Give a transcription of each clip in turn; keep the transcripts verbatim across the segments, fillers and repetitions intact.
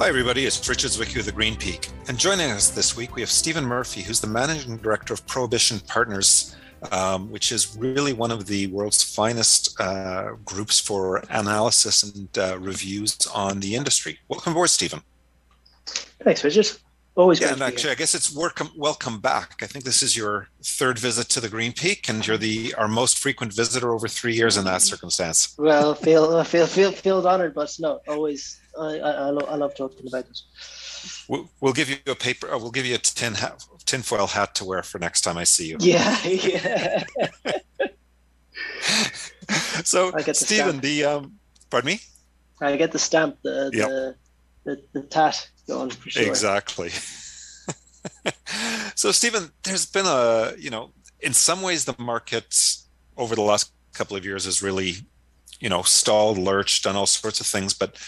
Hi, everybody. It's Richard Zwicky with The Green Peak. And joining us this week, we have Stephen Murphy, who's the managing director of Prohibition Partners, um, which is really one of the world's finest uh, groups for analysis and uh, reviews on the industry. Welcome aboard, Stephen. Thanks, Richard. Always yeah, good and actually, I guess it's welcome, welcome back. I think this is your third visit to the Green Peak, and you're the our most frequent visitor over three years in that circumstance. Well, feel feel feel feel honored, but no, always I I, I, love, I love talking about this. We'll, we'll give you a paper. We'll give you a tin hat, tinfoil hat to wear for next time I see you. Yeah, yeah. So, Stephen, the um, pardon me. I get the stamp. The yep. the, the the tat. On, for sure. Exactly. So, Stephen, there's been a, you know, in some ways the market over the last couple of years has really, you know, stalled, lurched, done all sorts of things. But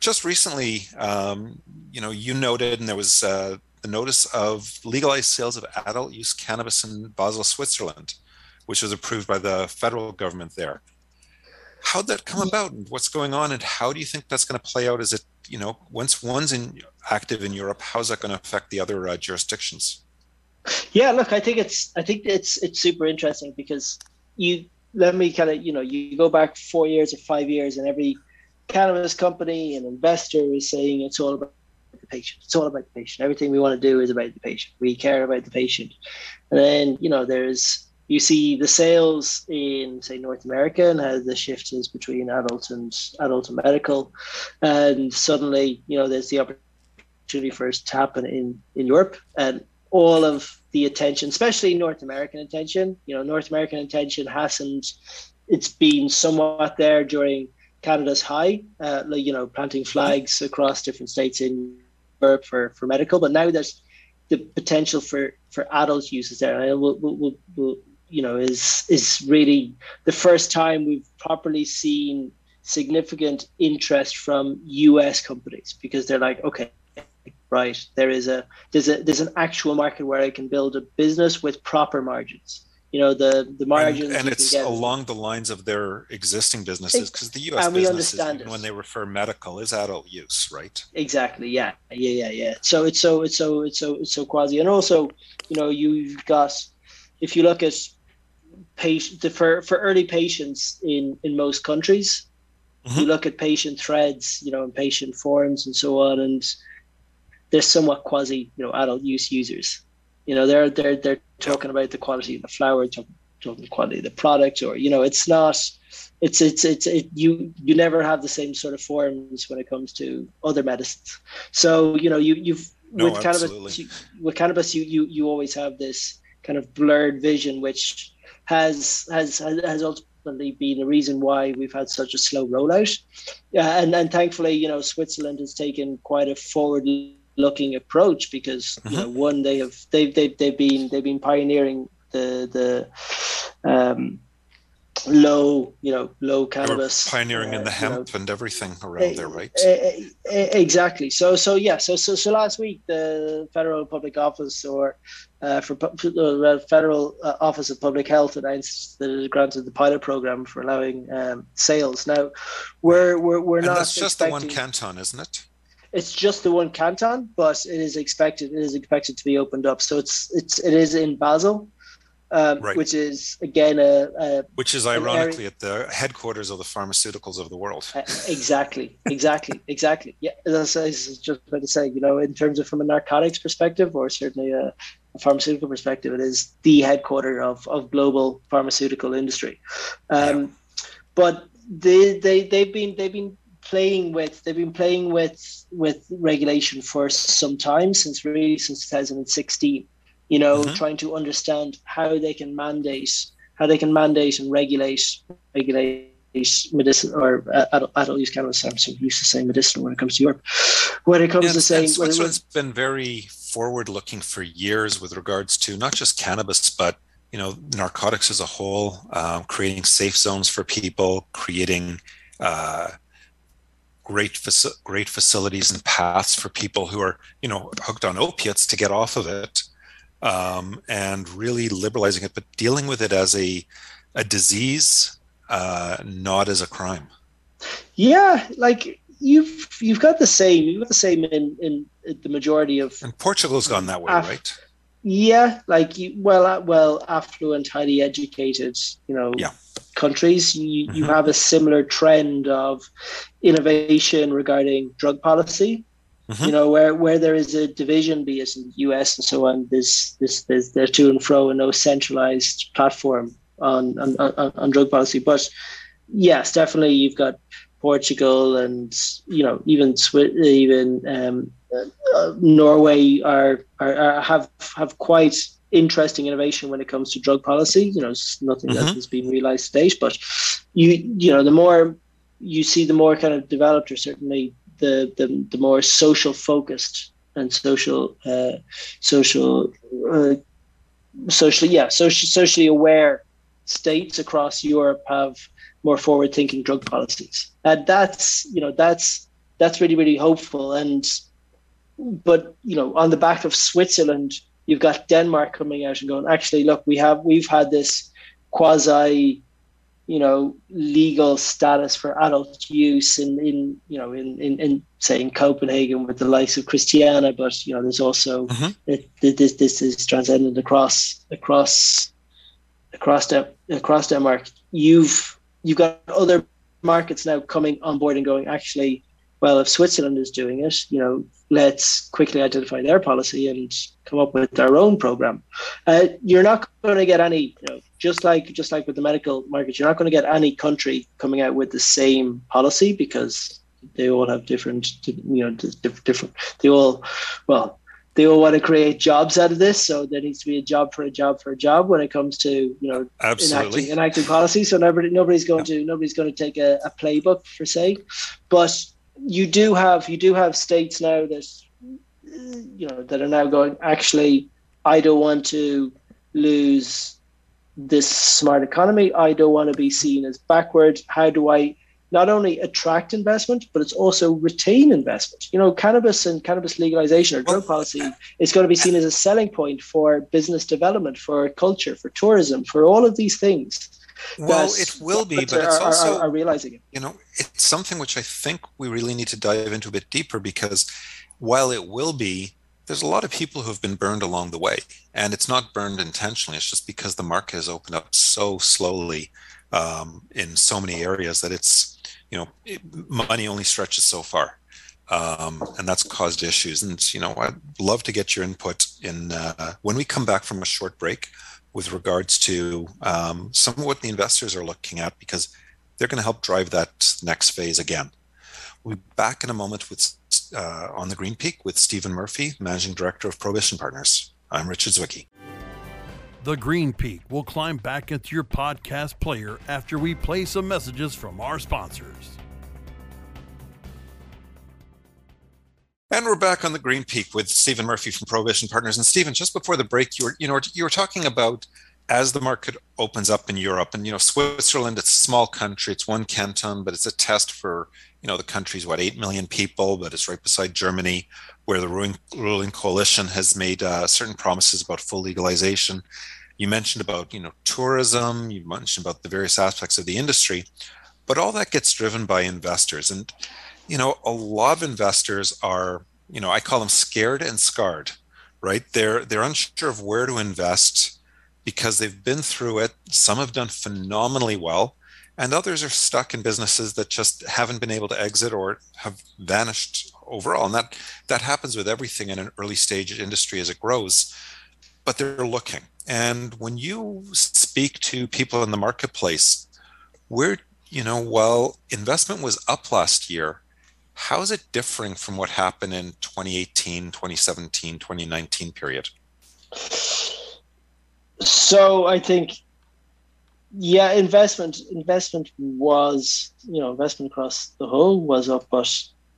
just recently, um, you know, you noted, and there was uh, the notice of legalized sales of adult use cannabis in Basel, Switzerland, which was approved by the federal government there. How'd that come about, and what's going on, and how do you think that's going to play out? Is it, you know, once one's in, active in Europe, how's that going to affect the other uh, jurisdictions? Yeah, look, I think it's I think it's it's super interesting because you let me kind of, you know, you go back four years or five years and every cannabis company and investor is saying it's all about the patient. It's all about the patient. Everything we want to do is about the patient. We care about the patient. And then, you know, there's you see the sales in, say, North America and how the shift is between adult and adult and medical. And suddenly, you know, there's the opportunity for us to happen in, in Europe. And all of the attention, especially North American attention, you know, North American attention hasn't, it's been somewhat there during Canada's high, uh, you know, planting flags across different states in Europe for, for medical. But now there's the potential for, for adult uses there. And we'll, we'll, we'll you know, is is really the first time we've properly seen significant interest from U S companies, because they're like, okay, right, there is a there's a there's an actual market where I can build a business with proper margins. You know, the the margins, and, and it's along the lines of their existing businesses, because the U S businesses, even when they refer medical, is adult use, right? Exactly. Yeah. Yeah. Yeah. Yeah. So it's so it's so it's so it's so quasi, and also, you know, you've got, if you look at patient for, for early patients in, in most countries, mm-hmm. you look at patient threads, you know, and patient forums and so on, and they're somewhat quasi, you know, adult use users. You know, they're they're they're talking about the quality of the flower, talking talking the quality of the product, or, you know, it's not, it's it's it's it, you you never have the same sort of forums when it comes to other medicines. So, you know, you you've no, with absolutely. cannabis, you, with cannabis, you you you always have this kind of blurred vision, which has has has ultimately been the reason why we've had such a slow rollout. Yeah, and and thankfully, you know, Switzerland has taken quite a forward-looking approach, because you know, one, they have they've they've they've been they've been pioneering the the um, low you know low cannabis, they were pioneering uh, in the hemp, you know, and everything around uh, there, right? Uh, exactly. So so yeah. So so so last week, the Federal Public Office or Uh, for the uh, Federal uh, Office of Public Health announced that it granted the pilot program for allowing um, sales. Now, we're we're we're and not. That's just the one canton, isn't it? It's just the one canton, but it is expected. It is expected to be opened up. So it's it's it is in Basel, um, right. which is again a, a which is ironically at the headquarters of the pharmaceuticals of the world. Uh, exactly, exactly, exactly. Yeah, that's, that's just what I was saying. You know, in terms of from a narcotics perspective, or certainly a pharmaceutical perspective, it is the headquarter of, of global pharmaceutical industry. Um, yeah. But they they they've been they've been playing with they've been playing with with regulation for some time, since really since two thousand sixteen. You know, mm-hmm. trying to understand how they can mandate how they can mandate and regulate regulate medicinal or uh, adult, adult use cannabis. I'm so used to saying medicinal when it comes to Europe. When it comes yeah, to saying, Switzerland's been very forward-looking for years with regards to not just cannabis, but, you know, narcotics as a whole, um, creating safe zones for people, creating uh, great faci- great facilities and paths for people who are, you know, hooked on opiates to get off of it, um, and really liberalizing it, but dealing with it as a a disease, uh, not as a crime. Yeah, like you've you've got the same. You've got the same in, in, in the majority of. And Portugal's gone that way, af- right? Yeah, like you, well, well, affluent, highly educated, you know, yeah. countries. You mm-hmm. you have a similar trend of innovation regarding drug policy. Mm-hmm. You know, where, where there is a division, be it in the U S and so on, there's this there's there to and fro and no centralized platform on on, on on drug policy. But yes, definitely, you've got Portugal and you know even even um, uh, Norway are, are are have have quite interesting innovation when it comes to drug policy. You know, it's nothing mm-hmm. that has been realized to date. But you you know the more you see, the more kind of developed or certainly. The, the the more social focused and social uh, social uh, socially yeah social, socially aware states across Europe have more forward thinking drug policies, and that's you know that's that's really really hopeful. And but you know on the back of Switzerland, you've got Denmark coming out and going, actually look, we have we've had this quasi you know, legal status for adult use in, in you know, in, in, in, say, in Copenhagen with the likes of Christiania, but, you know, there's also, mm-hmm. it, this this is transcendent across, across, across, De- across Denmark. You've, you've got other markets now coming on board and going, actually, well, if Switzerland is doing it, you know, let's quickly identify their policy and come up with our own program. Uh, you're not going to get any, you know, Just like just like with the medical market, you're not going to get any country coming out with the same policy because they all have different, you know, different. They all, well, they all want to create jobs out of this, so there needs to be a job for a job for a job when it comes to you know enacting, enacting policy. So nobody, nobody's going yeah. to nobody's going to take a, a playbook per se, but you do have you do have states now that you know that are now going. Actually, I don't want to lose this smart economy. I don't want to be seen as backward. How do I not only attract investment, but it's also retain investment? You know, cannabis and cannabis legalization or drug policy is going to be seen as a selling point for business development, for culture, for tourism, for all of these things. Well, it will be, but it's also, are realizing it. You know, it's something which I think we really need to dive into a bit deeper, because while it will be, there's a lot of people who have been burned along the way, and it's not burned intentionally. It's just because the market has opened up so slowly um, in so many areas that it's, you know, it, money only stretches so far, um, and that's caused issues. And, you know, I'd love to get your input in uh, when we come back from a short break with regards to um, some of what the investors are looking at, because they're going to help drive that next phase again. We'll be back in a moment with Uh, on the Green Peak with Stephen Murphy, Managing Director of Prohibition Partners. I'm Richard Zwicky. The Green Peak will climb back into your podcast player after we play some messages from our sponsors. And we're back on the Green Peak with Stephen Murphy from Prohibition Partners. And Stephen, just before the break, you were you know you were talking about as the market opens up in Europe, and you know Switzerland, it's a small country, it's one canton, but it's a test for. You know, the country's, what, eight million people, but it's right beside Germany, where the ruling, ruling coalition has made uh, certain promises about full legalization. You mentioned about, you know, tourism, you mentioned about the various aspects of the industry, but all that gets driven by investors. And, you know, a lot of investors are, you know, I call them scared and scarred, right? They're, they're unsure of where to invest because they've been through it. Some have done phenomenally well. And others are stuck in businesses that just haven't been able to exit or have vanished overall. And that, that happens with everything in an early stage industry as it grows, but they're looking. And when you speak to people in the marketplace, where, you know, while investment was up last year, how is it differing from what happened in twenty eighteen, twenty seventeen, twenty nineteen period? So I think... Yeah, investment investment was, you know, investment across the whole was up, but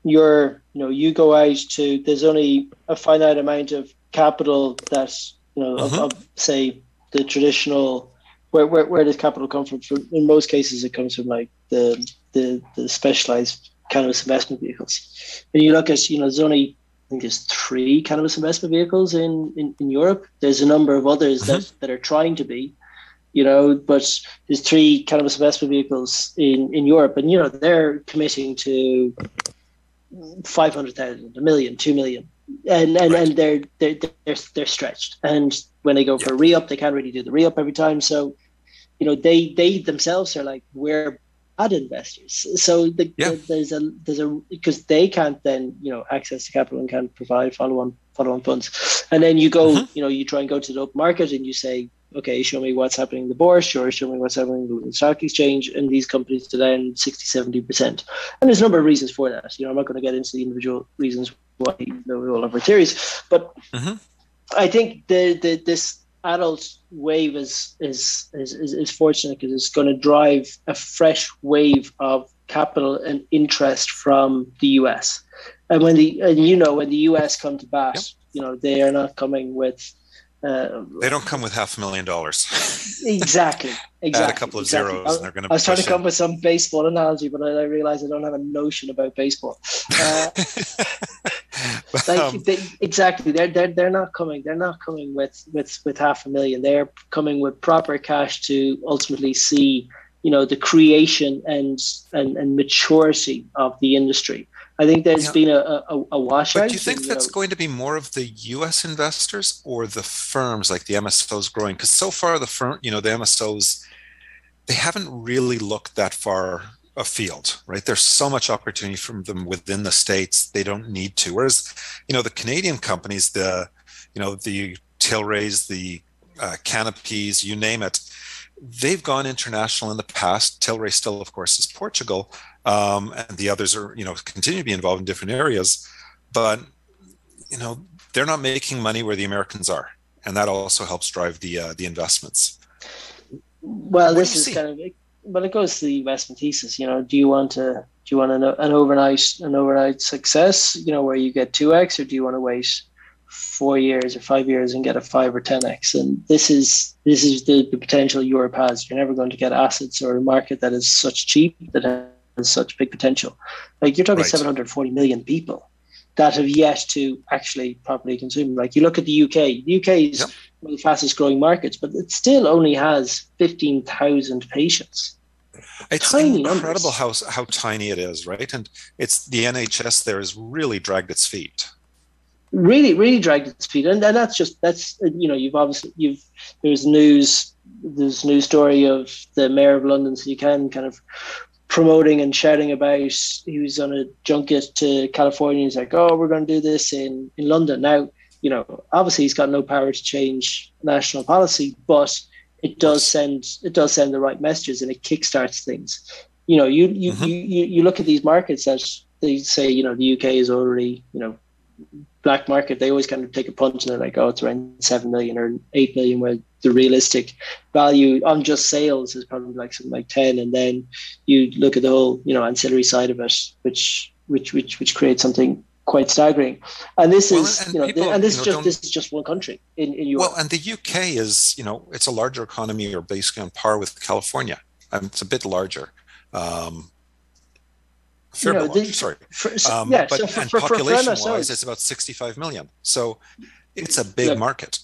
you're, you know, you go out to, there's only a finite amount of capital that, you know, mm-hmm. of, of, say, the traditional, where, where where does capital come from? In most cases, it comes from, like, the the, the specialized cannabis investment vehicles. And you look at, you know, there's only, I think there's three cannabis investment vehicles in, in, in Europe. There's a number of others mm-hmm. that, that are trying to be. You know, but there's three cannabis investment vehicles in, in Europe, and you know they're committing to five hundred thousand, a million, two million. And and, right. and they're, they're, they're, they're stretched. And when they go yeah. for a re-up, they can't really do the re-up every time. So, you know, they, they themselves are like, we're bad investors. So the, yeah. the, there's a, there's a, because they can't then, you know, access to capital and can't provide follow-on follow-on funds. And then you go, uh-huh. you know, you try and go to the up market and you say, okay, show me what's happening in the bourse, sure, show me what's happening in the stock exchange, and these companies are down sixty, seventy percent. And there's a number of reasons for that. You know, I'm not going to get into the individual reasons why you know, we all have our theories, but mm-hmm. I think the, the this adult wave is, is, is, is, is fortunate because it's going to drive a fresh wave of capital and interest from the U S. And when the, and you know, when the U S come to bat, yep. you know, they are not coming with, Uh, they don't come with half a million dollars. Exactly. Exactly. Add a couple of exactly. zeros, I, and they're going to. I was trying to come in. with some baseball analogy, but I, I realized I don't have a notion about baseball. Uh, but, like, um, they, exactly, they're they're they're not coming. They're not coming with with with half a million. They're coming with proper cash to ultimately see, you know, the creation and and and maturity of the industry. I think there's yeah. been a, a, a washout. But do you think and, you that's know, going to be more of the U S investors or the firms like the M S Os growing? Because so far the firm, you know, the M S Os, they haven't really looked that far afield, right? There's so much opportunity from them within the states. They don't need to. Whereas, you know, the Canadian companies, the, you know, the Tilrays, the uh, Canopies, you name it, they've gone international in the past. Tilray still, of course, is Portugal. Um, and the others are, you know, continue to be involved in different areas, but, you know, they're not making money where the Americans are. And that also helps drive the, uh, the investments. Well, this is kind of, but it goes to the investment thesis, you know, do you want to, do you want an, an overnight, an overnight success, you know, where you get two X, or do you want to wait four years or five years and get a five or ten X? And this is, this is the, the potential Europe has. You're never going to get assets or a market that is such cheap that has such big potential. Like you're talking right. seven hundred forty million people that have yet to actually properly consume. Like you look at the U K, the U K is yep. one of the fastest growing markets, but it still only has fifteen thousand patients. It's tiny incredible how, how tiny it is, right? And it's the N H S there has really dragged its feet. Really, really dragged its feet. And, and that's just, that's, you know, you've obviously, you've, there's news, there's news story of the mayor of London, so you can kind of promoting and shouting about, he was on a junket to California. He's like, oh, we're going to do this in, in London. Now, you know, obviously he's got no power to change national policy, but it does send, it does send the right messages and it kickstarts things. You know, you, you, mm-hmm. you, you, you look at these markets that they say, you know, the U K is already, you know, black market, they always kind of take a punch and they're like, oh, it's around seven million or eight million, where the realistic value on just sales is probably like something like ten. And then you look at the whole, you know, ancillary side of it, which, which, which, which creates something quite staggering. And this well, is, and you know, people, and this is you know, just, this is just one country in, in Europe. Well, and the U K is, you know, it's a larger economy or basically on par with California. Um, it's a bit larger. Um, You know, the, sorry, for, um, yeah, but so for, and for, population-wise, for it's about sixty-five million. So it's a big look, market.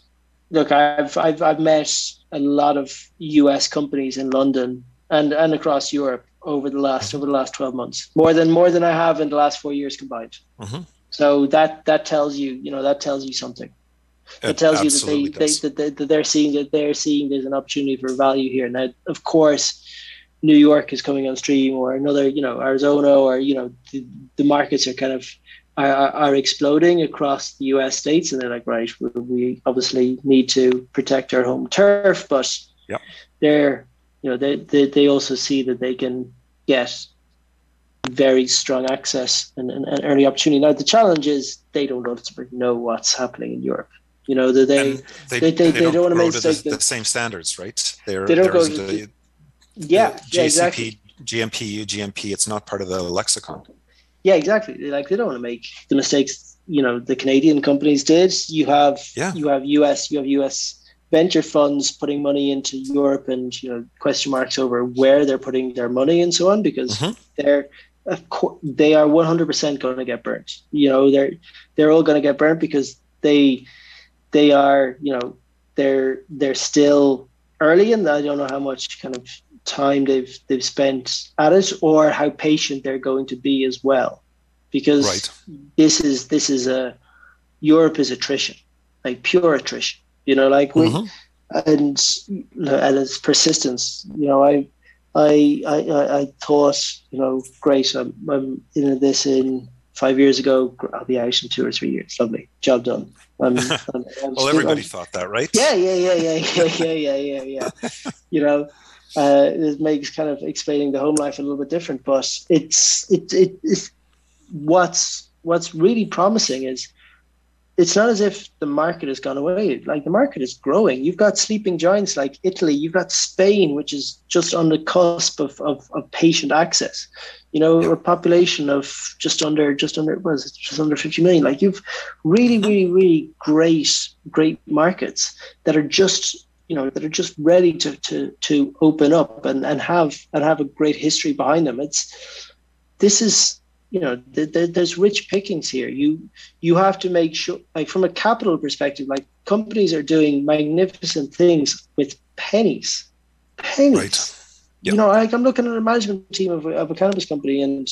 Look, I've, I've I've met a lot of U S companies in London and, and across Europe over the last over the last twelve months, more than more than I have in the last four years combined. Mm-hmm. So that that tells you, you know, that tells you something. It, it tells you that they, they that, they, that they're seeing that they're seeing there's an opportunity for value here. Now, of course, New York is coming on stream, or another, you know, Arizona, or, you know, the, the markets are kind of are, are exploding across the U S states, and they're like, right, we obviously need to protect our home turf, but yep. they're, you know, they, they they also see that they can get very strong access and an early opportunity. Now the challenge is they don't ultimately know what's happening in Europe. You know, that they they, they they they don't, don't want to make the, the, the same standards, right? They're, they don't go to the, Yeah, G C P, yeah, exactly. G M P, U G M P, it's not part of the lexicon. Yeah, exactly. Like they don't want to make the mistakes, you know, the Canadian companies did. You have yeah. you have U S you have U S venture funds putting money into Europe, and, you know, question marks over where they're putting their money and so on, because mm-hmm. they're of course they are one hundred percent going to get burnt. You know, they're they're all going to get burnt because they they are, you know, they're they're still early, and I don't know how much kind of time they've they've spent at it, or how patient they're going to be as well, because right. this is this is a Europe is attrition, like pure attrition. You know, like we mm-hmm. and and it's persistence. You know, I I I I thought, you know, great. I'm, I'm in this in. Five years ago, I'll be Irish in two or three years. Lovely. Job done. I'm, I'm, I'm well, still, everybody I'm, thought that, right? Yeah, yeah, yeah, yeah, yeah, yeah, yeah, yeah, yeah. You know, uh, it makes kind of explaining the home life a little bit different, but it's it, it, it's what's what's really promising is it's not as if the market has gone away. Like the market is growing. You've got sleeping giants like Italy. You've got Spain, which is just on the cusp of, of, of patient access. You know, yep. a population of just under just under what is it, just under fifty million. Like you've really, really, really great, great markets that are just, you know, that are just ready to to, to open up and, and have and have a great history behind them. It's this is. You know, th- th- there's rich pickings here. You you have to make sure, like from a capital perspective, like companies are doing magnificent things with pennies, pennies. Right. Yep. You know, like I'm looking at a management team of a, of a cannabis company, and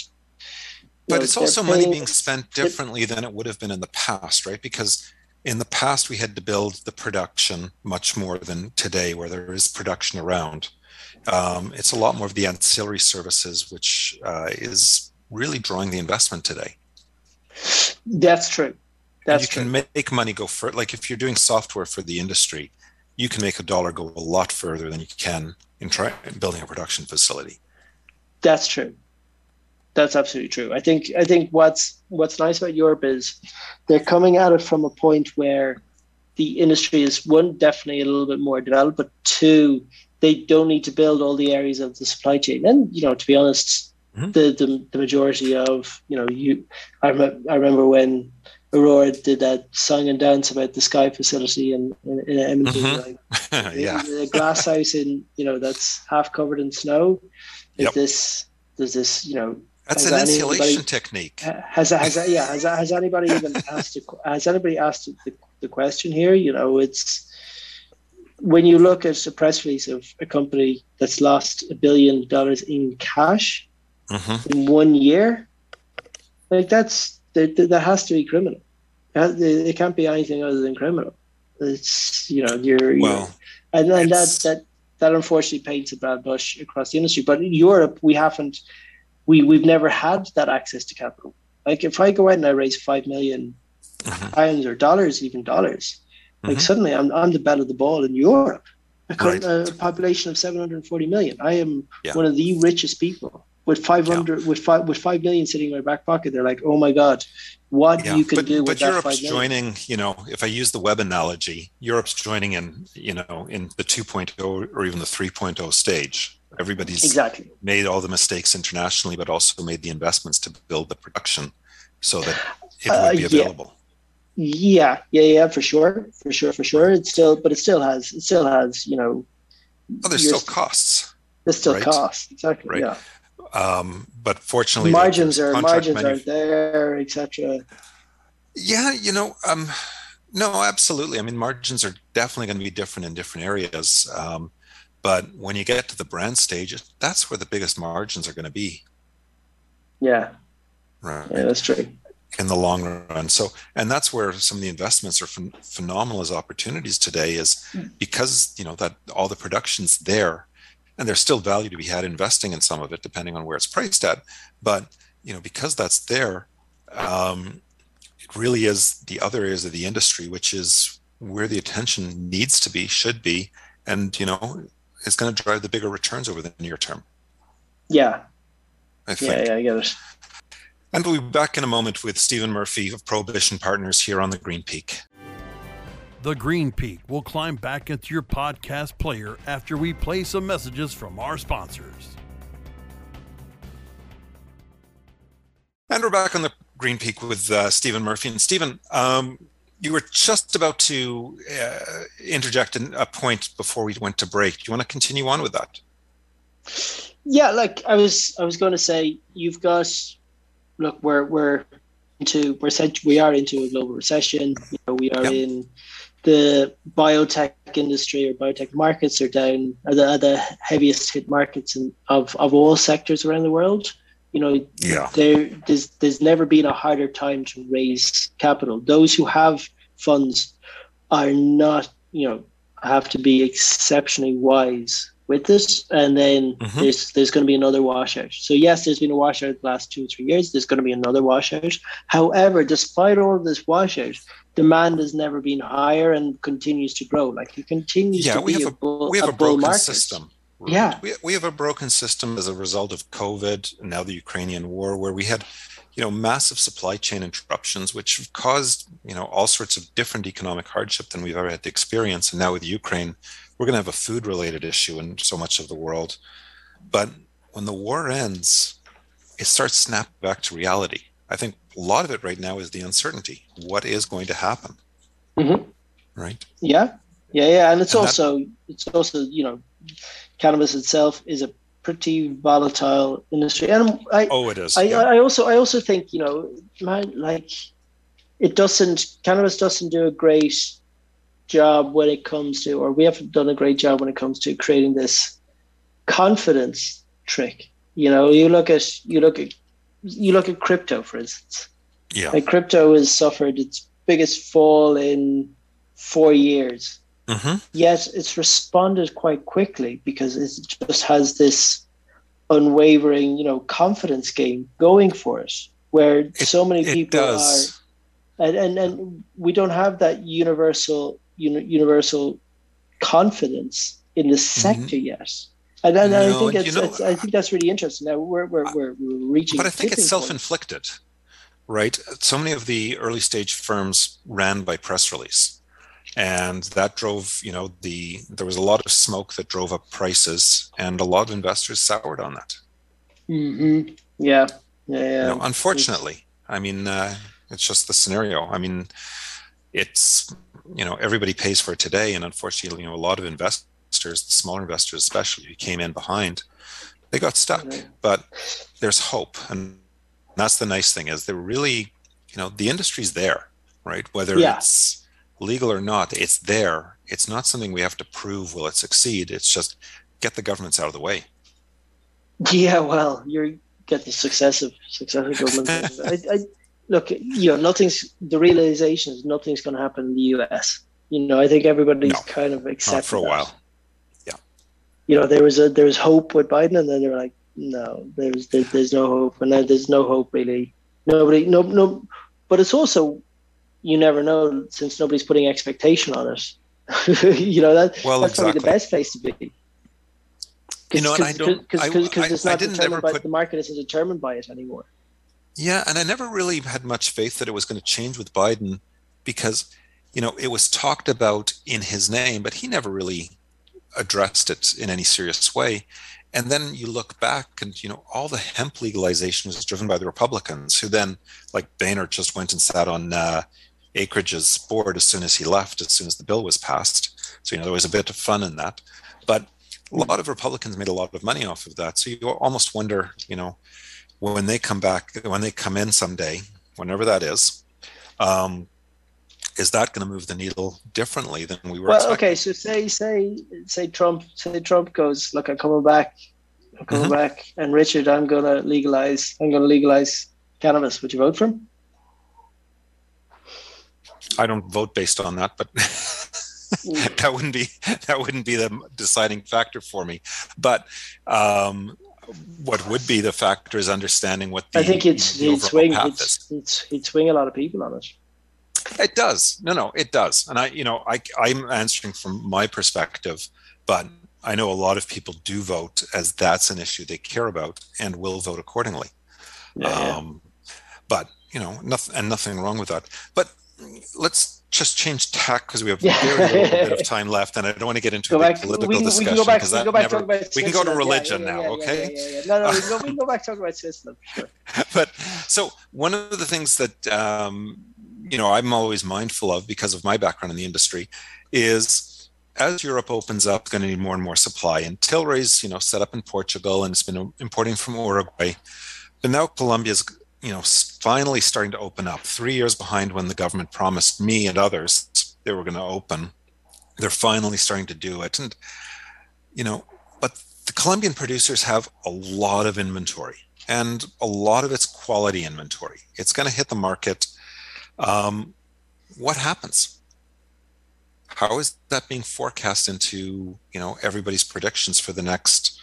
but know, it's also paying, money being spent differently than it would have been in the past, right? Because in the past we had to build the production much more than today, where there is production around. Um, it's a lot more of the ancillary services, which uh, is really drawing the investment today. That's true. That's you can true. Make money go for it. Like if you're doing software for the industry, you can make a dollar go a lot further than you can in try building a production facility. That's true. That's absolutely true. I think I think what's what's nice about Europe is they're coming at it from a point where the industry is one, definitely a little bit more developed, but two, they don't need to build all the areas of the supply chain. And you know, to be honest, Mm-hmm. The, the the majority of, you know, you I, rem- I remember when Aurora did that song and dance about the Sky facility in, in, in Edmonton, mm-hmm. like, yeah. the glass house in, you know, that's half covered in snow. Is yep. this, there's this, you know. That's an insulation anybody, technique. Has, has, has, yeah, has, has anybody even asked, a, has anybody asked the, the question here? You know, it's, when you look at the press release of a company that's lost a billion dollars in cash, Mm-hmm. in one year, like that's that, that has to be criminal. It can't be anything other than criminal. It's you know you're, well, you're and, and that that that unfortunately paints a bad brush across the industry. But in Europe, we haven't we we've never had that access to capital. Like if I go out and I raise five million mm-hmm. pounds or dollars, even dollars, mm-hmm. like suddenly I'm I'm the bat of the ball in Europe. I've got right. a population of seven hundred and forty million. I am yeah. one of the richest people. With five hundred, yeah. with five, with five million sitting in my back pocket, they're like, "Oh my God, what yeah. you can but, do with but that Europe's five million?" But Europe's joining, you know, if I use the web analogy, Europe's joining in, you know, in the two point oh or even the three point oh stage. Everybody's exactly. made all the mistakes internationally, but also made the investments to build the production so that it uh, would be available. Yeah. yeah, yeah, yeah, for sure, for sure, for sure. It's still, but it still has, it still has, you know. Oh, there's still costs. There's still right? costs, exactly. Right. Yeah. Um, but fortunately, margins are margins manu- are there, et cetera. Yeah, you know, um, no, absolutely. I mean, margins are definitely going to be different in different areas. Um, but when you get to the brand stage, that's where the biggest margins are going to be. Yeah, right. Yeah, that's true. In the long run, so and that's where some of the investments are ph- phenomenal as opportunities today, is because you know that all the production's there. And there's still value to be had investing in some of it, depending on where it's priced at. But, you know, because that's there, um, it really is the other areas of the industry, which is where the attention needs to be, should be. And, you know, it's going to drive the bigger returns over the near term. Yeah. I think. Yeah, yeah, I get it. And we'll be back in a moment with Stephen Murphy of Prohibition Partners here on The Green Peak. The Green Peak will climb back into your podcast player after we play some messages from our sponsors. And we're back on The Green Peak with uh, Stephen Murphy. And Stephen, um, you were just about to uh, interject a point before we went to break. Do you want to continue on with that? Yeah, like I was, I was going to say, you've got, look, we're we're into we're we are into a global recession. You know, we are yep. in. The biotech industry or biotech markets are down, are the, are the heaviest hit markets in, of, of all sectors around the world. You know, yeah. there, there's, there's never been a harder time to raise capital. Those who have funds are not, you know, have to be exceptionally wise with this. And then mm-hmm. there's there's going to be another washout. So yes, there's been a washout the last two or three years. There's going to be another washout. However, despite all of this washout, demand has never been higher and continues to grow. Like it continues yeah, to be a, a bull, we have a, a broken market. system. Yeah, we we have a broken system as a result of COVID and now the Ukrainian war, where we had, you know, massive supply chain interruptions, which have caused, you know, all sorts of different economic hardship than we've ever had to experience. And now with Ukraine, we're going to have a food related issue in so much of the world. But when the war ends, it starts snapping back to reality. I think a lot of it right now is the uncertainty. What is going to happen? Mm-hmm. Right. Yeah. Yeah. Yeah. And it's and also, that, it's also, you know, cannabis itself is a pretty volatile industry, and I, oh, it is. I, yeah. I also, I also think, you know, man, like it doesn't. Cannabis doesn't do a great job when it comes to, or we haven't done a great job when it comes to creating this confidence trick. You know, you look at, you look at, you look at crypto, for instance. Yeah, like crypto has suffered its biggest fall in four years. Mm-hmm. Yes, it's responded quite quickly because it just has this unwavering, you know, confidence game going for it, where it, so many people does. are, and, and and we don't have that universal uni- universal confidence in the sector mm-hmm. yet. And, and no, I think that's, you know, that's, I think that's really interesting. Now we're we're we're, we're reaching, but I think it's self-inflicted, point. right? So many of the early stage firms ran by press release. And that drove, you know, the there was a lot of smoke that drove up prices, and a lot of investors soured on that. Mm-hmm. Yeah, yeah. yeah. You know, unfortunately, I mean, uh, it's just the scenario. I mean, it's, you know, everybody pays for it today, and unfortunately, you know, a lot of investors, the smaller investors especially, who came in behind, they got stuck. Right. But there's hope, and that's the nice thing is they're really, you know, the industry's there, right? Whether yeah. it's legal or not, it's there. It's not something we have to prove will it succeed. It's just get the governments out of the way. Yeah, well, you get the successive, successive governments. I, I, look, you know, nothing's, the realization is nothing's going to happen in the U S. You know, I think everybody's no, kind of accepted not for a that. while. Yeah. You know, there was a there was hope with Biden, and then they were like, no, there's there, there's no hope, and then there's no hope really. Nobody, no, no. But it's also, you never know, since nobody's putting expectation on it. you know, that, well, that's exactly. probably the best place to be. You know, and I don't, because it's not determined by, put, the market isn't determined by it anymore. Yeah, and I never really had much faith that it was going to change with Biden because, you know, it was talked about in his name, but he never really addressed it in any serious way. And then you look back and, you know, all the hemp legalization was driven by the Republicans, who then, like Boehner, just went and sat on uh, Acreage's board as soon as he left, as soon as the bill was passed. So, you know, there was a bit of fun in that. But a lot of Republicans made a lot of money off of that. So you almost wonder, you know, when they come back, when they come in someday, whenever that is, um, is that going to move the needle differently than we were well, expecting? Okay, so say say say Trump say Trump goes, look, I'm coming back, I'm coming mm-hmm. back, and Richard, I'm going to legalize, I'm going to legalize cannabis. Would you vote for him? I don't vote based on that, but that wouldn't be that wouldn't be the deciding factor for me. But um, what would be the factor is understanding what the I think it's the it's swing it's, it's it's swing a lot of people on it. It does. No, no, it does. And I, you know, I I'm answering from my perspective, but I know a lot of people do vote as that's an issue they care about and will vote accordingly. Yeah, um, yeah. But you know, nothing and nothing wrong with that. But let's just change tack because we have yeah. very little bit of time left, and I don't want to get into go a big back, political we, discussion. We can go back, we can, go back never, about we can go to religion yeah, yeah, yeah, now, yeah, okay? Yeah, yeah, yeah. No, no, we can, go, we can go back talking about Switzerland. Sure. But so one of the things that um, you know, I'm always mindful of because of my background in the industry is as Europe opens up, going to need more and more supply. And Tilray's, you know, set up in Portugal and it's been importing from Uruguay. But now Colombia's, you know, finally starting to open up. Three years behind when the government promised me and others they were going to open. They're finally starting to do it. And, you know, but the Colombian producers have a lot of inventory, and a lot of it's quality inventory. It's going to hit the market. Um, what happens? How is that being forecast into, you know, everybody's predictions for the next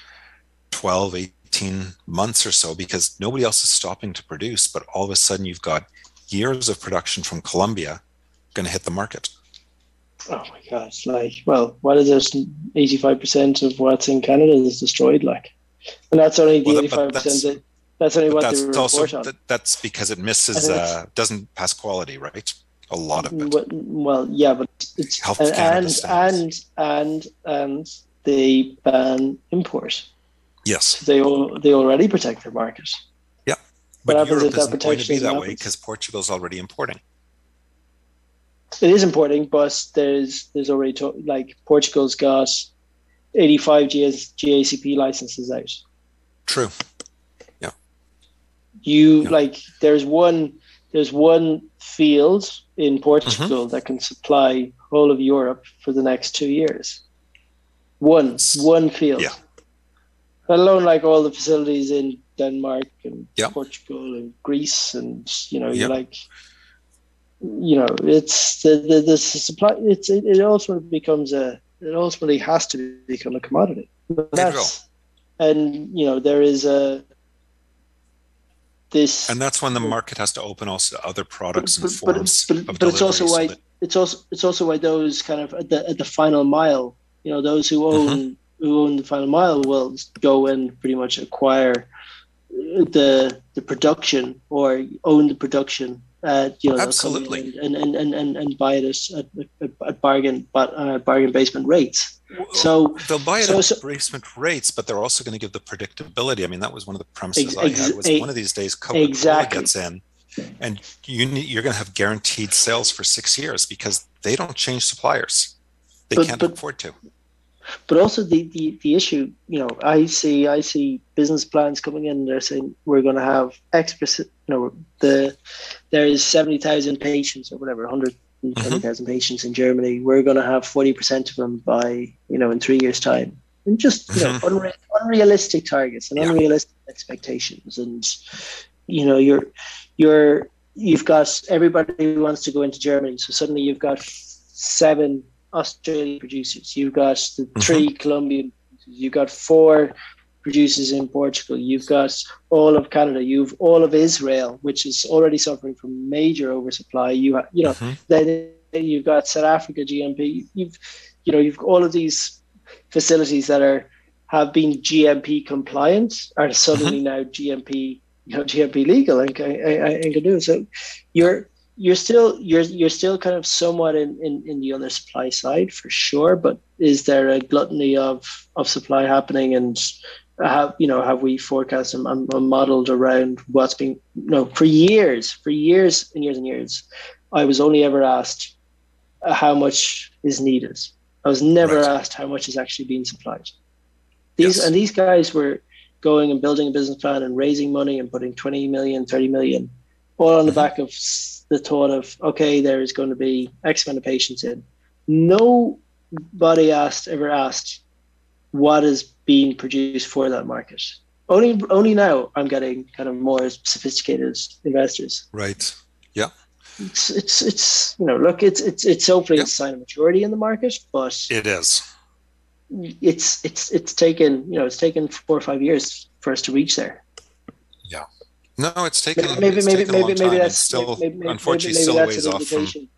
twelve, eighteen months or so? Because nobody else is stopping to produce, but all of a sudden you've got years of production from Colombia going to hit the market. Oh my God, it's like, well, what is this? eighty-five percent of what's in Canada is destroyed, like. And that's only the well, eighty-five percent that's, that, that's only what that's they report also, on. That, that's because it misses, uh, doesn't pass quality, right? A lot of it. Well, yeah, but it's Health and, Canada and, and, and, and they ban import. Yes. So they, all, they already protect their market. Yeah, but Europe isn't going to be that way because Portugal's already importing. It is importing, but there's there's already to, like Portugal's got eighty-five G S, G A C P licenses out. True. Yeah. You yeah. like there's one there's one field in Portugal mm-hmm. that can supply all of Europe for the next two years. One one field. Yeah. Let alone like all the facilities in Denmark and yeah. Portugal and Greece and you know yeah. you like. You know, it's the, the, the supply. It's it, it ultimately becomes a. It ultimately has to become a commodity. That's, and you know, there is a this. And that's when the market has to open also to other products but, and but, forms. But, but, of but it's also why so it's also it's also why those kind of at the at the final mile. You know, those who own mm-hmm. who own the final mile will go and pretty much acquire the the production or own the production. Uh, you know, absolutely, and and and and and buy it at, at, at bargain, but uh, bargain basement rates. So they'll buy it so, at so, basement rates, but they're also going to give the predictability. I mean, that was one of the premises ex- I had. Was ex- one of these days, Coca-Cola exactly. gets in, and you need, you're going to have guaranteed sales for six years because they don't change suppliers. They but, can't but, afford to. But also the, the the issue, you know, I see I see business plans coming in. They're saying we're going to have X percent. You know, the there is seventy thousand patients or whatever, one hundred and twenty thousand mm-hmm. patients in Germany. We're going to have forty percent of them by you know in three years' time, and just you know mm-hmm. unre- unrealistic targets and yeah. unrealistic expectations, and you know you're you're you've got everybody who wants to go into Germany, so suddenly you've got seven Australian producers, you've got the three mm-hmm. Colombian producers, you've got four producers in Portugal, you've got all of Canada, you've all of Israel, which is already suffering from major oversupply. You have, you know, mm-hmm. then, then you've got South Africa G M P. You've, you know, you've all of these facilities that are have been G M P compliant are suddenly mm-hmm. now G M P, you know, G M P legal and can do so. You're You're still you're you're still kind of somewhat in, in, in the other supply side for sure, but is there a gluttony of, of supply happening, and have you know have we forecast and, and modeled around what's been you know, for years for years and years and years? I was only ever asked how much is needed. I was never right. asked how much is actually being supplied. These yes. and these guys were going and building a business plan and raising money and putting twenty million, thirty million, all on the mm-hmm. back of the thought of, okay, there is going to be X amount of patients in. Nobody asked, ever asked what is being produced for that market. Only only now I'm getting kind of more sophisticated investors. Right. Yeah. It's, it's, it's you know, look, it's, it's, it's hopefully yeah. a sign of maturity in the market, but it is. It's, it's, it's taken, you know, it's taken four or five years for us to reach there. Yeah. No, it's taken. Maybe, it's maybe, taken maybe, a long maybe time. That's still, maybe, maybe, unfortunately, maybe, maybe still that's ways an off. From,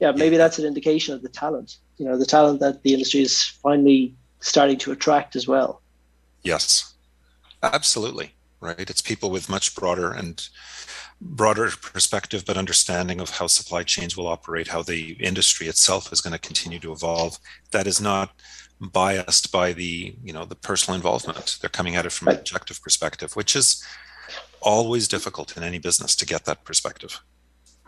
yeah, maybe yeah. that's an indication of the talent. You know, the talent that the industry is finally starting to attract as well. Yes, absolutely right. It's people with much broader and broader perspective, but understanding of how supply chains will operate, how the industry itself is going to continue to evolve. That is not biased by the you know the personal involvement. They're coming at it from right. an objective perspective, which is. Always difficult in any business to get that perspective.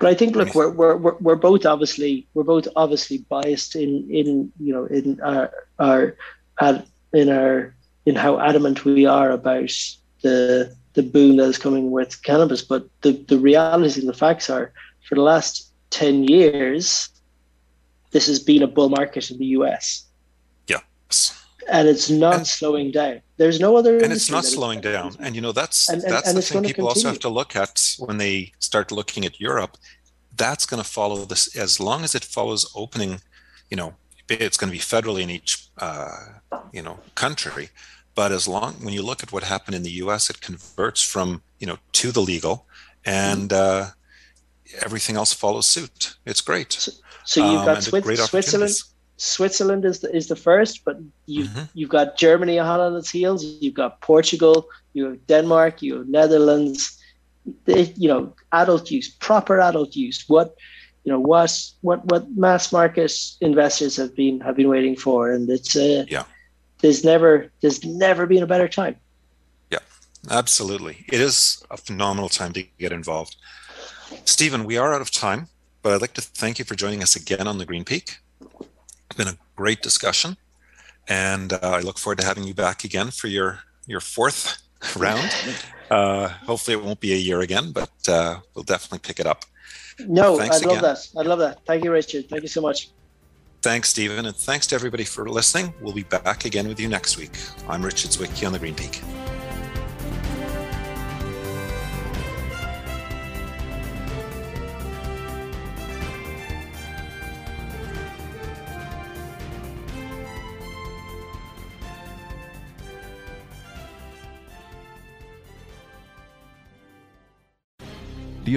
But I think, look, we're we're we're both obviously we're both obviously biased in in you know in our our in our in how adamant we are about the the boom that is coming with cannabis. But the the realities and the facts are, for the last ten years, this has been a bull market in the U S. Yes. and it's not and, slowing down. There's no other. And it's not slowing it's down. And, you know, that's, and, and, that's and the thing people continue. Also have to look at when they start looking at Europe. That's going to follow this as long as it follows opening. You know, it's going to be federally in each, uh, you know, country. But as long when you look at what happened in the U S, it converts from, you know, to the legal, and uh, everything else follows suit. It's great. So, so you've got um, Swiss, Switzerland. Switzerland is the, is the first, but you mm-hmm. you've got Germany on its heels. You've got Portugal. You have Denmark. You have Netherlands. They, you know, adult use, proper adult use. What you know, what what what mass market investors have been have been waiting for, and it's uh, yeah. There's never, there's never been a better time. Yeah, absolutely. It is a phenomenal time to get involved. Stephen, we are out of time, but I'd like to thank you for joining us again on The Green Peak. It's been a great discussion, and uh, I look forward to having you back again for your, your fourth round. Uh, hopefully it won't be a year again, but uh, we'll definitely pick it up. No, I'd again. love that. I'd love that. Thank you, Richard. Thank you so much. Thanks, Stephen, and thanks to everybody for listening. We'll be back again with you next week. I'm Richard Zwicky on The Green Peak. The